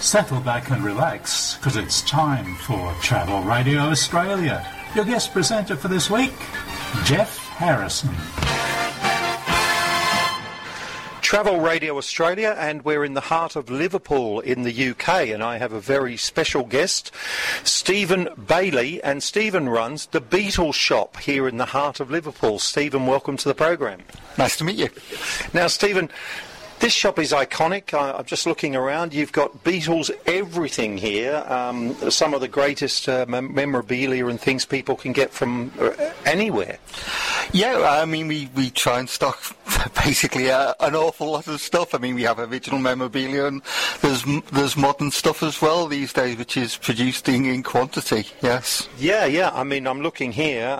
Settle back and relax, because it's time for Travel Radio Australia. Your guest presenter for this week, Jeff Harrison. Travel Radio Australia, and we're in the heart of Liverpool in the UK, and I have a very special guest, Stephen Bailey, and Stephen runs The Beatles Shop here in the heart of Liverpool. Stephen, welcome to the program. Nice to meet you. Now, Stephen, this shop is iconic. I'm just looking around. You've got Beatles everything here, some of the greatest memorabilia and things people can get from anywhere. Yeah, I mean, we try and stock basically an awful lot of stuff. I mean, we have original memorabilia, and there's modern stuff as well these days, which is produced in quantity, yes. Yeah, I mean, I'm looking here.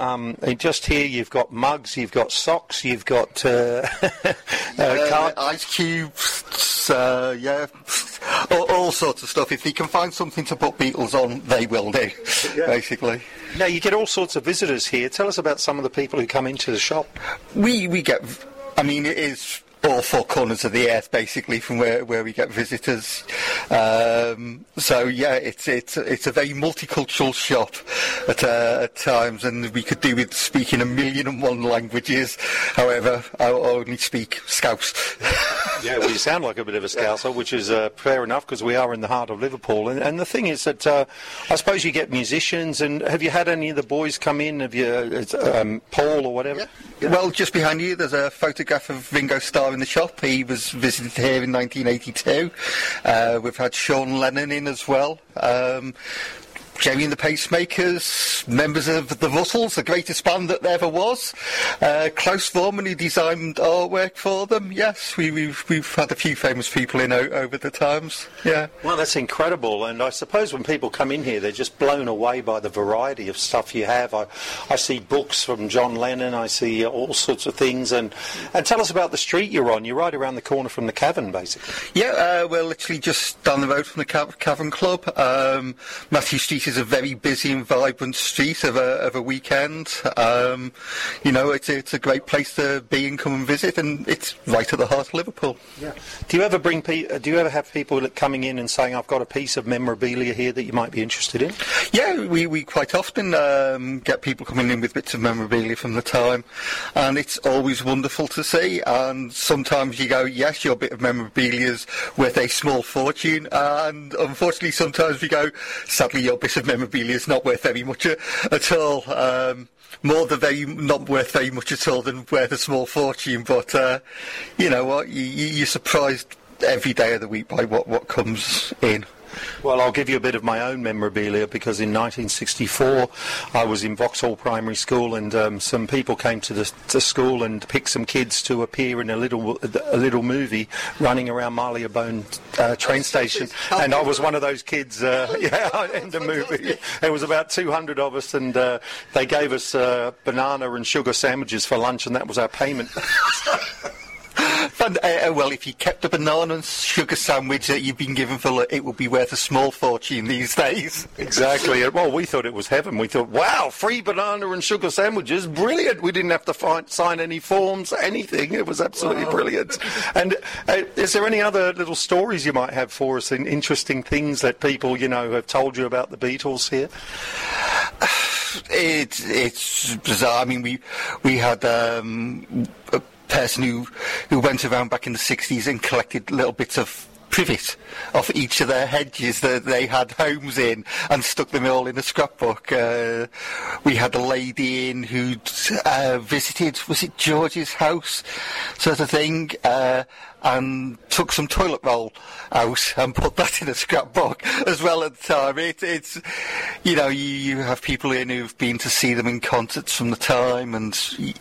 Just here you've got mugs, you've got socks, you've got ice cubes. All sorts of stuff. If they can find something to put Beatles on, they will do, basically. Now, you get all sorts of visitors here. Tell us about some of the people who come into the shop. We get, I mean, it is all four corners of the earth, basically, from where we get visitors. It's a very multicultural shop at times, and we could do with speaking 1,000,001 languages. However, I only speak Scouse. Yeah, well, you sound like a bit of a Scouser, which is fair enough, because we are in the heart of Liverpool. And the thing is that I suppose you get musicians, and have you had any of the boys come in? Have you, Paul or whatever? Yeah. Yeah. Well, just behind you, there's a photograph of Ringo Starr in the shop. He was visited here in 1982. We've had Sean Lennon in as well. Jamie and the Pacemakers, members of the Russells, the greatest band that there ever was. Klaus Vormann, who designed artwork for them. Yes, we've had a few famous people in over the times. Yeah. Well, that's incredible. And I suppose when people come in here, they're just blown away by the variety of stuff you have. I see books from John Lennon. I see all sorts of things. And tell us about the street you're on. You're right around the corner from the Cavern, basically. Yeah, we're literally just down the road from the Cavern Club. Matthew Street is a very busy and vibrant street of a weekend. It's a great place to be and come and visit, and it's right at the heart of Liverpool. Yeah. Do you ever have people coming in and saying, "I've got a piece of memorabilia here that you might be interested in"? Yeah, we quite often get people coming in with bits of memorabilia from the time, and it's always wonderful to see. And sometimes you go, "Yes, your bit of memorabilia's worth a small fortune," and unfortunately, sometimes we go, "Sadly, your bit of memorabilia is not worth very much at all." More the very not worth very much at all than worth a small fortune. But you know what? You're surprised every day of the week by what comes in. Well, I'll give you a bit of my own memorabilia, because in 1964 I was in Vauxhall Primary School, and some people came to the school and picked some kids to appear in a little movie running around Marylebone train station, and I was one of those kids in the movie. There was about 200 of us, and they gave us banana and sugar sandwiches for lunch, and that was our payment. And, well, if you kept a banana and sugar sandwich that you've been given for it would be worth a small fortune these days. Exactly. Well, we thought it was heaven. We thought, wow, free banana and sugar sandwiches, brilliant. We didn't have to sign any forms, anything. It was absolutely brilliant. And is there any other little stories you might have for us, and interesting things that people, have told you about the Beatles here? It's bizarre. I mean, we had a person who went around back in the 60s and collected little bits of privet off each of their hedges that they had homes in, and stuck them all in a scrapbook. We had a lady in who visited, was it George's house, sort of thing, and took some toilet roll out and put that in a scrapbook as well at the time. You have people in who've been to see them in concerts from the time, and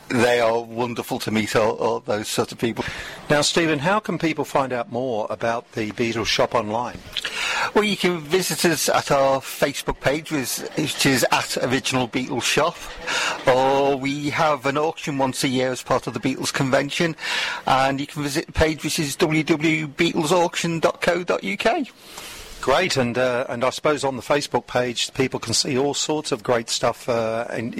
they are wonderful to meet, all those sort of people. Now, Stephen, how can people find out more about the Beatles Shop online? Well, you can visit us at our Facebook page, which is at Original Beatles Shop, or we have an auction once a year as part of the Beatles Convention, and you can visit the page, which is www.beatlesauction.co.uk. Great, and I suppose on the Facebook page people can see all sorts of great stuff, and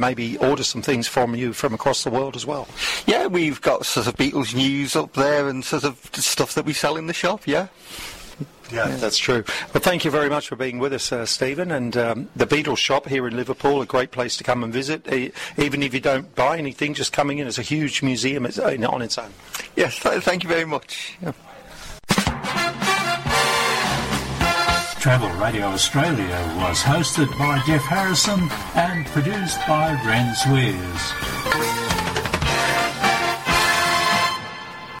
maybe order some things from you from across the world as well. Yeah, we've got sort of Beatles news up there, and sort of stuff that we sell in the shop. Yeah. Yeah, that's true. Well, thank you very much for being with us, Stephen. And the Beatles Shop here in Liverpool, a great place to come and visit. Even if you don't buy anything, just coming in, it's a huge museum on its own. Yes, thank you very much. Yeah. Travel Radio Australia was hosted by Jeff Harrison and produced by Brent Sweers.